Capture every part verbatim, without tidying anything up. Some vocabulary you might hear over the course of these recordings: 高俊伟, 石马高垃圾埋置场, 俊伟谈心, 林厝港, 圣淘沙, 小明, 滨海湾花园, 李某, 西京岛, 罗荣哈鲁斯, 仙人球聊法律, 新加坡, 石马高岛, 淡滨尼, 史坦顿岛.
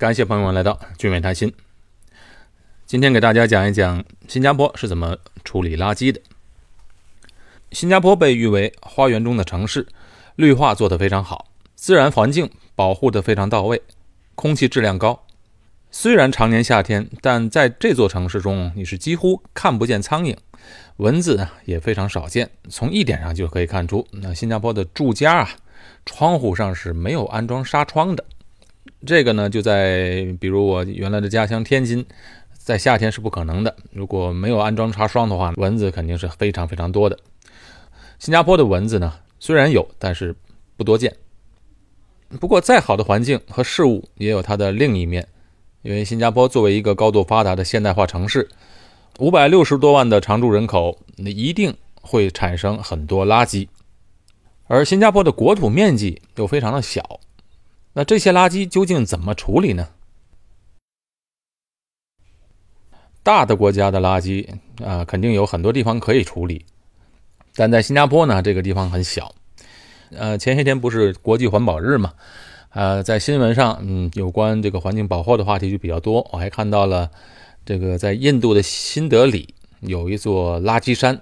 感谢朋友们来到俊伟谈心。今天给大家讲一讲新加坡是怎么处理垃圾的。新加坡被誉为花园中的城市，绿化做得非常好，自然环境保护得非常到位，空气质量高。虽然常年夏天，但在这座城市中你是几乎看不见苍蝇，蚊子也非常少见。从一点上就可以看出，那新加坡的住家啊，窗户上是没有安装纱窗的。这个呢，就在比如我原来的家乡天津，在夏天是不可能的。如果没有安装纱窗的话，蚊子肯定是非常非常多的。新加坡的蚊子呢，虽然有，但是不多见。不过再好的环境和事物也有它的另一面，因为新加坡作为一个高度发达的现代化城市，五百六十多万的常住人口，你一定会产生很多垃圾。而新加坡的国土面积又非常的小，那这些垃圾究竟怎么处理呢？大的国家的垃圾啊，肯定有很多地方可以处理，但在新加坡呢，这个地方很小。呃，前些天不是国际环保日嘛，呃，在新闻上，嗯，有关这个环境保护的话题就比较多。我还看到了这个在印度的新德里有一座垃圾山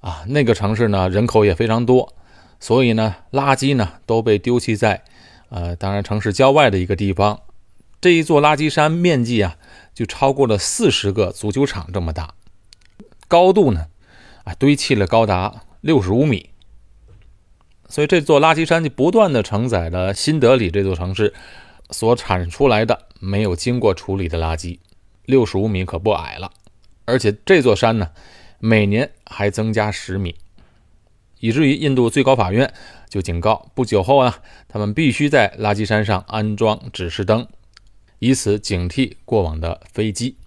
啊，那个城市呢人口也非常多，所以呢垃圾呢都被丢弃在。呃，当然城市郊外的一个地方，这一座垃圾山面积啊，就超过了四十个足球场这么大，高度呢，啊，堆砌了高达六十五米，所以这座垃圾山就不断的承载了新德里这座城市所产出来的没有经过处理的垃圾。六十五米可不矮了，而且这座山呢，每年还增加十米。以至于印度最高法院就警告，不久后啊，他们必须在垃圾山上安装指示灯，以此警惕过往的飞机。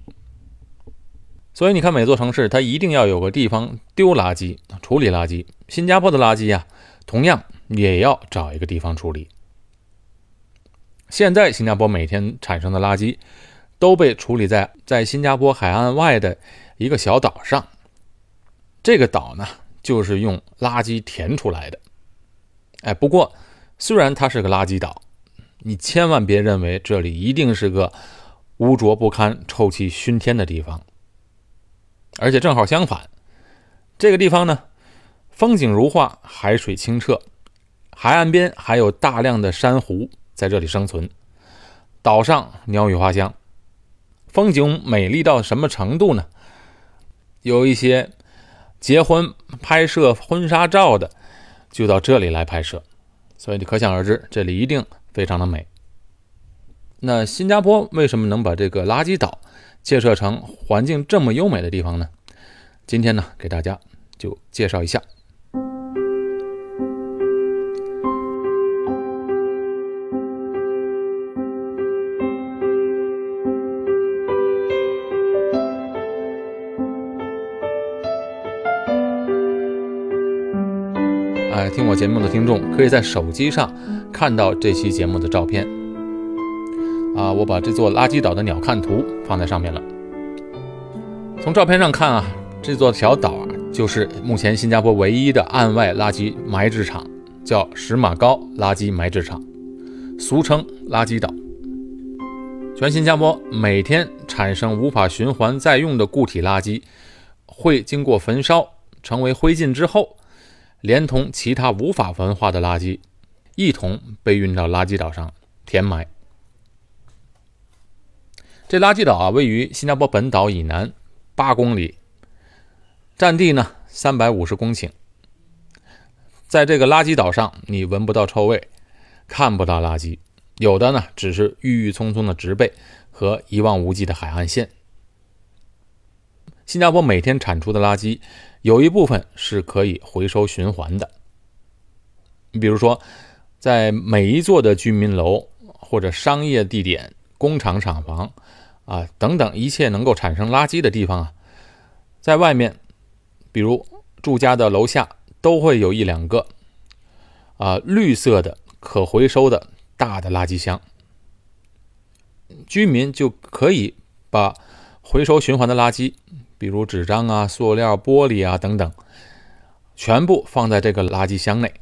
所以你看，每座城市它一定要有个地方丢垃圾、处理垃圾。新加坡的垃圾啊，同样也要找一个地方处理。现在新加坡每天产生的垃圾都被处理在在新加坡海岸外的一个小岛上，这个岛呢，就是用垃圾填出来的。哎，不过虽然它是个垃圾岛，你千万别认为这里一定是个污浊不堪、臭气熏天的地方。而且正好相反，这个地方呢，风景如画，海水清澈，海岸边还有大量的珊瑚在这里生存，岛上鸟语花香，风景美丽到什么程度呢？有一些结婚拍摄婚纱照的就到这里来拍摄，所以你可想而知，这里一定非常的美。那新加坡为什么能把这个垃圾岛建设成环境这么优美的地方呢？今天呢，给大家就介绍一下。听我节目的听众可以在手机上看到这期节目的照片啊，我把这座垃圾岛的鸟瞰图放在上面了。从照片上看啊，这座小岛啊，就是目前新加坡唯一的岸外垃圾埋置场，叫石马高垃圾埋置场，俗称垃圾岛。全新加坡每天产生无法循环再用的固体垃圾，会经过焚烧成为灰烬之后，连同其他无法焚化的垃圾一同被运到垃圾岛上填埋。这垃圾岛啊，位于新加坡本岛以南八公里，占地呢三百五十公顷。在这个垃圾岛上，你闻不到臭味，看不到垃圾，有的呢只是郁郁葱葱的植被和一望无际的海岸线。新加坡每天产出的垃圾有一部分是可以回收循环的，比如说在每一座的居民楼或者商业地点、工厂厂房啊等等一切能够产生垃圾的地方啊，在外面比如住家的楼下都会有一两个啊绿色的可回收的大的垃圾箱，居民就可以把回收循环的垃圾，比如纸张啊、塑料、玻璃啊等等，全部放在这个垃圾箱内。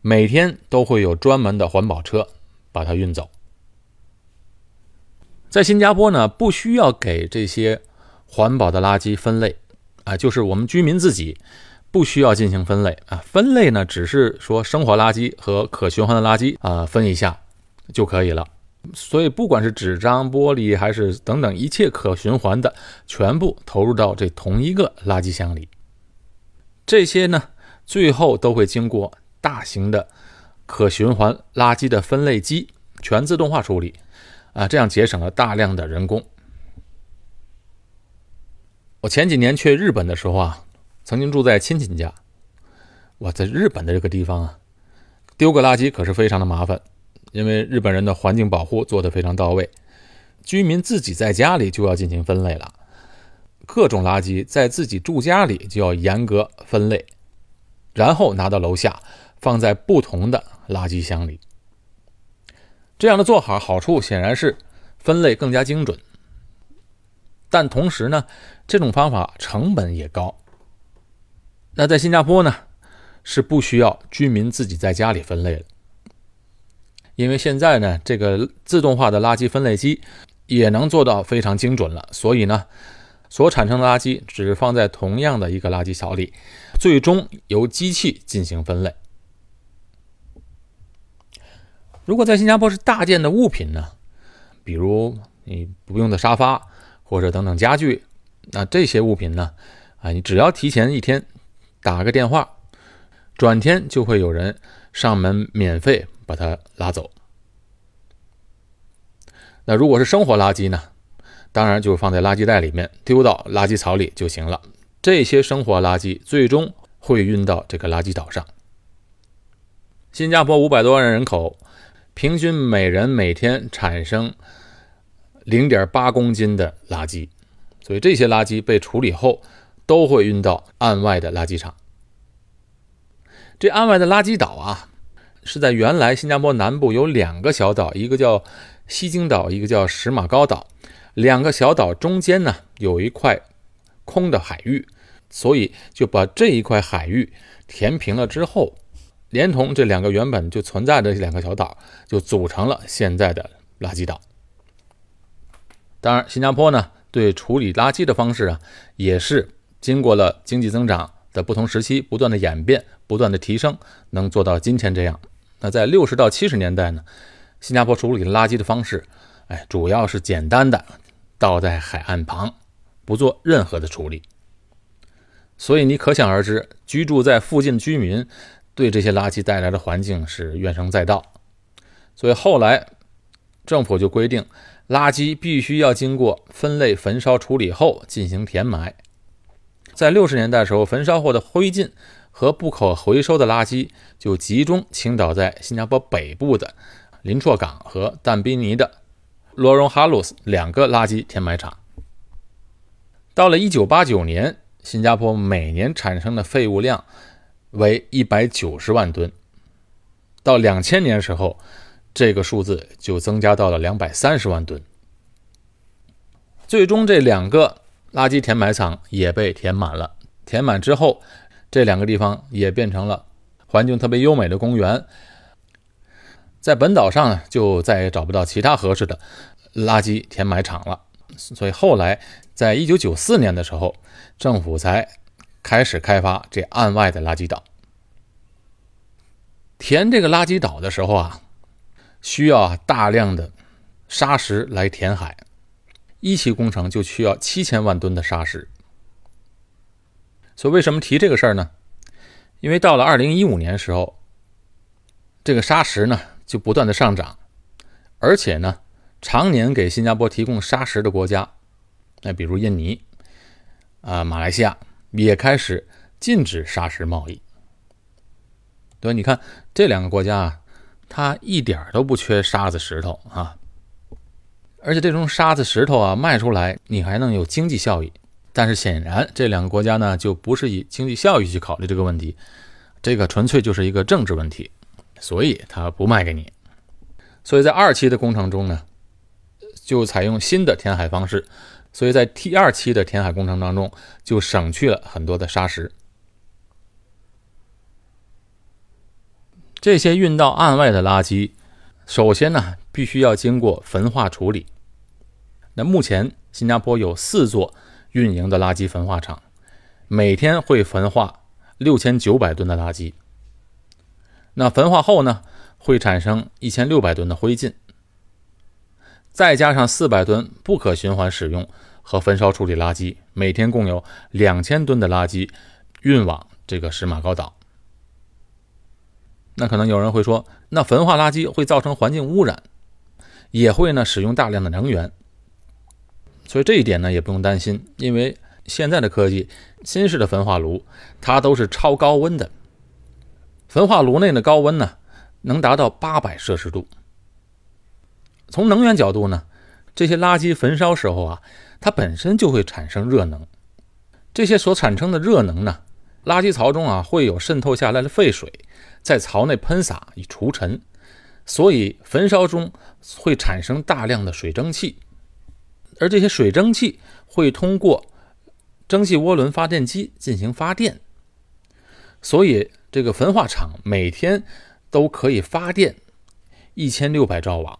每天都会有专门的环保车把它运走。在新加坡呢，不需要给这些环保的垃圾分类啊，就是我们居民自己不需要进行分类啊。分类呢，只是说生活垃圾和可循环的垃圾啊分一下就可以了。所以不管是纸张、玻璃还是等等一切可循环的，全部投入到这同一个垃圾箱里。这些呢，最后都会经过大型的可循环垃圾的分类机全自动化处理啊，这样节省了大量的人工。我前几年去日本的时候啊，曾经住在亲戚家。我在日本的这个地方啊，丢个垃圾可是非常的麻烦，因为日本人的环境保护做得非常到位，居民自己在家里就要进行分类了，各种垃圾在自己住家里就要严格分类，然后拿到楼下放在不同的垃圾箱里。这样的做法好处显然是分类更加精准，但同时呢，这种方法成本也高。那在新加坡呢，是不需要居民自己在家里分类了，因为现在呢，这个自动化的垃圾分类机也能做到非常精准了，所以呢，所产生的垃圾只放在同样的一个垃圾槽里，最终由机器进行分类。如果在新加坡是大件的物品呢，比如你不用的沙发或者等等家具，那这些物品呢，啊，你只要提前一天打个电话，转天就会有人上门免费把它拉走。那如果是生活垃圾呢，当然就放在垃圾袋里面丢到垃圾槽里就行了，这些生活垃圾最终会运到这个垃圾岛上。新加坡五百多万人口，平均每人每天产生 零点八公斤的垃圾，所以这些垃圾被处理后都会运到岸外的垃圾场。这岸外的垃圾岛啊，是在原来新加坡南部有两个小岛，一个叫西京岛，一个叫石马高岛，两个小岛中间呢有一块空的海域，所以就把这一块海域填平了之后，连同这两个原本就存在的这两个小岛，就组成了现在的垃圾岛。当然，新加坡呢对处理垃圾的方式啊，也是经过了经济增长的不同时期不断的演变、不断的提升，能做到今天这样。那在六十到七十年代呢，新加坡处理垃圾的方式，哎，主要是简单的倒在海岸旁，不做任何的处理。所以你可想而知，居住在附近的居民对这些垃圾带来的环境是怨声载道。所以后来政府就规定，垃圾必须要经过分类、焚烧、处理后进行填埋。在六十年代的时候，焚烧后的灰烬和不可回收的垃圾就集中倾倒在新加坡北部的林厝港和淡滨尼的罗荣哈鲁斯两个垃圾填埋场。到了一九八九年，新加坡每年产生的废物量为一百九十万吨，到两千年时候，这个数字就增加到了两百三十万吨。最终这两个垃圾填埋场也被填满了，填满之后，这两个地方也变成了环境特别优美的公园。在本岛上就再也找不到其他合适的垃圾填埋场了，所以后来在一九九四年的时候，政府才开始开发这岸外的垃圾岛。填这个垃圾岛的时候啊，需要大量的砂石来填海，一期工程就需要七千万吨的砂石。所以为什么提这个事儿呢？因为到了二零一五年时候，这个砂石呢就不断的上涨，而且呢，常年给新加坡提供砂石的国家，那比如印尼、啊、马来西亚，也开始禁止砂石贸易。对，你看这两个国家啊，它一点都不缺沙子石头啊，而且这种沙子石头啊卖出来，你还能有经济效益。但是显然这两个国家呢，就不是以经济效益去考虑这个问题，这个纯粹就是一个政治问题，所以它不卖给你。所以在二期的工程中呢，就采用新的填海方式，所以在第二期的填海工程当中，就省去了很多的砂石。这些运到岸外的垃圾，首先呢，必须要经过焚化处理。那目前新加坡有四座运营的垃圾焚化厂，每天会焚化六千九百吨的垃圾。那焚化后呢，会产生一千六百吨的灰烬，再加上四百吨不可循环使用和焚烧处理垃圾，每天共有两千吨的垃圾运往这个石马高岛。那可能有人会说，那焚化垃圾会造成环境污染，也会呢使用大量的能源，所以这一点呢也不用担心，因为现在的科技，新式的焚化炉它都是超高温的，焚化炉内的高温呢能达到八百摄氏度。从能源角度呢，这些垃圾焚烧时候啊，它本身就会产生热能，这些所产生的热能呢，垃圾槽中啊会有渗透下来的废水在槽内喷洒以除尘，所以焚烧中会产生大量的水蒸气，而这些水蒸气会通过蒸汽涡轮发电机进行发电，所以这个焚化厂每天都可以发电一千六百兆瓦，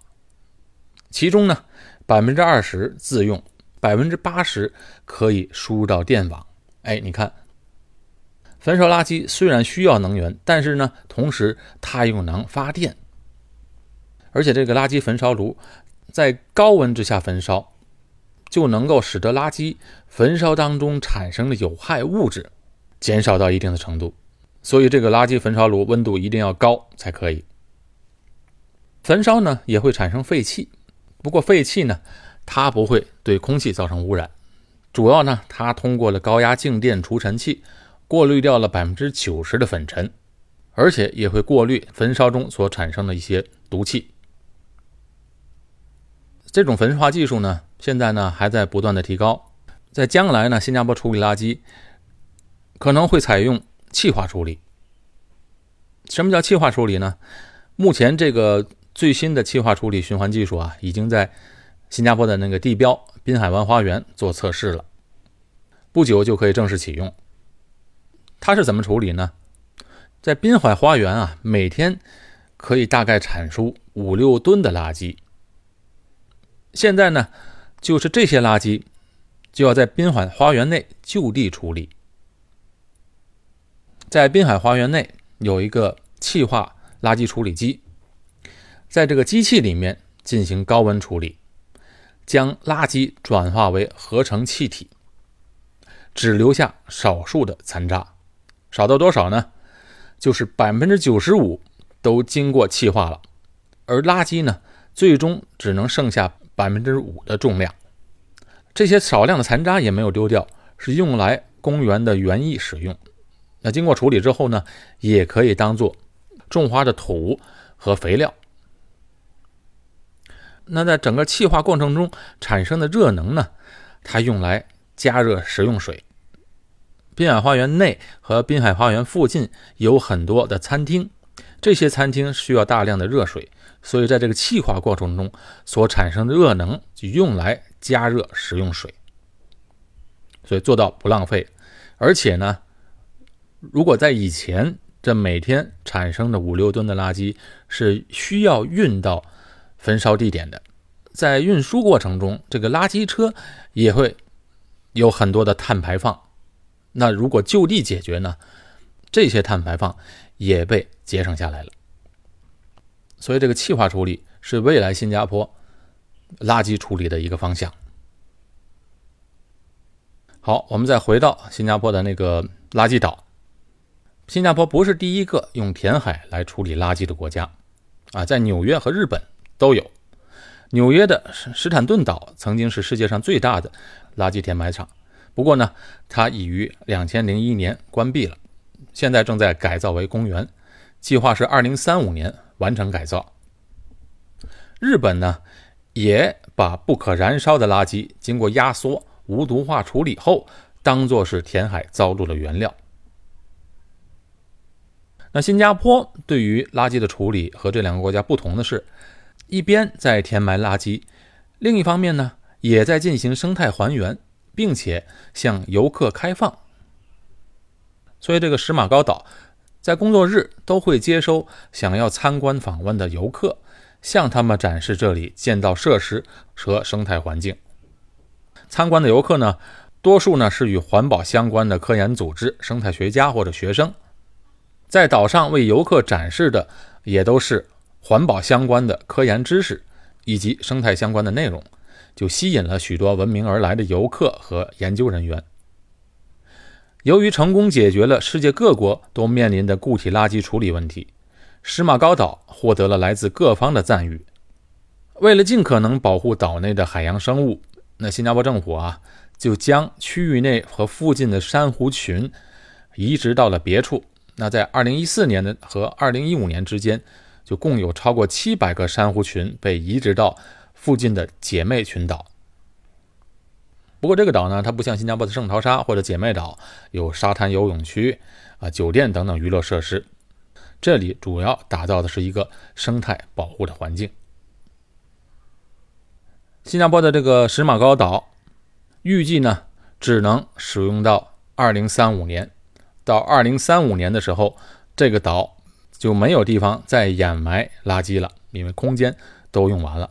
其中呢 百分之二十 自用， 百分之八十 可以输入到电网。哎，你看焚烧垃圾虽然需要能源，但是呢同时它又能发电，而且这个垃圾焚烧炉在高温之下焚烧，就能够使得垃圾焚烧当中产生的有害物质减少到一定的程度，所以这个垃圾焚烧炉温度一定要高才可以。焚烧呢也会产生废气，不过废气呢它不会对空气造成污染，主要呢它通过了高压静电除尘器过滤掉了 百分之九十 的粉尘，而且也会过滤焚烧中所产生的一些毒气。这种焚化技术呢现在呢还在不断的提高，在将来呢新加坡处理垃圾可能会采用气化处理。什么叫气化处理呢？目前这个最新的气化处理循环技术啊，已经在新加坡的那个地标滨海湾花园做测试了，不久就可以正式启用。它是怎么处理呢？在滨海花园啊，每天可以大概产出五六吨的垃圾。现在呢，就是这些垃圾就要在滨海花园内就地处理。在滨海花园内有一个气化垃圾处理机，在这个机器里面进行高温处理，将垃圾转化为合成气体，只留下少数的残渣。少到多少呢？就是 百分之九十五 都经过气化了，而垃圾呢最终只能剩下 百分之五 的重量。这些少量的残渣也没有丢掉，是用来公园的园艺使用。那经过处理之后呢，也可以当作种花的土和肥料。那在整个气化过程中产生的热能呢，它用来加热食用水。滨海花园内和滨海花园附近有很多的餐厅，这些餐厅需要大量的热水，所以在这个气化过程中所产生的热能就用来加热食用水，所以做到不浪费。而且呢，如果在以前这每天产生的五六吨的垃圾是需要运到焚烧地点的，在运输过程中这个垃圾车也会有很多的碳排放，那如果就地解决呢，这些碳排放也被节省下来了。所以这个气化处理是未来新加坡垃圾处理的一个方向。好，我们再回到新加坡的那个垃圾岛。新加坡不是第一个用填海来处理垃圾的国家啊，在纽约和日本都有。纽约的史坦顿岛曾经是世界上最大的垃圾填埋场，不过呢它已于二零零一年关闭了，现在正在改造为公园，计划是二零三五年完成改造。日本呢也把不可燃烧的垃圾经过压缩无毒化处理后，当作是填海造陆的原料。那新加坡对于垃圾的处理和这两个国家不同的是，一边在填埋垃圾，另一方面呢也在进行生态还原，并且向游客开放。所以这个石马高岛在工作日都会接收想要参观访问的游客，向他们展示这里建造设施和生态环境，参观的游客呢，多数呢是与环保相关的科研组织、生态学家或者学生。在岛上为游客展示的也都是环保相关的科研知识以及生态相关的内容，就吸引了许多闻名而来的游客和研究人员。由于成功解决了世界各国都面临的固体垃圾处理问题，石马高岛获得了来自各方的赞誉。为了尽可能保护岛内的海洋生物，那新加坡政府啊，就将区域内和附近的珊瑚群移植到了别处。那在二零一四年的和二零一五年之间，就共有超过七百个珊瑚群被移植到附近的姐妹群岛。不过这个岛呢，它不像新加坡的圣淘沙或者姐妹岛有沙滩游泳区、啊、酒店等等娱乐设施，这里主要打造的是一个生态保护的环境。新加坡的这个石马高岛预计呢，只能使用到二零三五年，到二零三五年的时候，这个岛就没有地方再掩埋垃圾了，因为空间都用完了。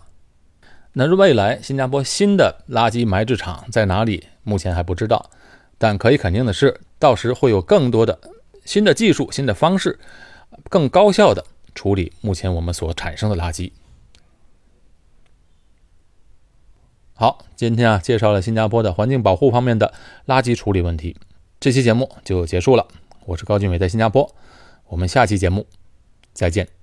那未来新加坡新的垃圾埋置场在哪里，目前还不知道，但可以肯定的是，到时会有更多的新的技术、新的方式，更高效的处理目前我们所产生的垃圾。好，今天啊介绍了新加坡的环境保护方面的垃圾处理问题，这期节目就结束了。我是高俊伟，在新加坡，我们下期节目再见。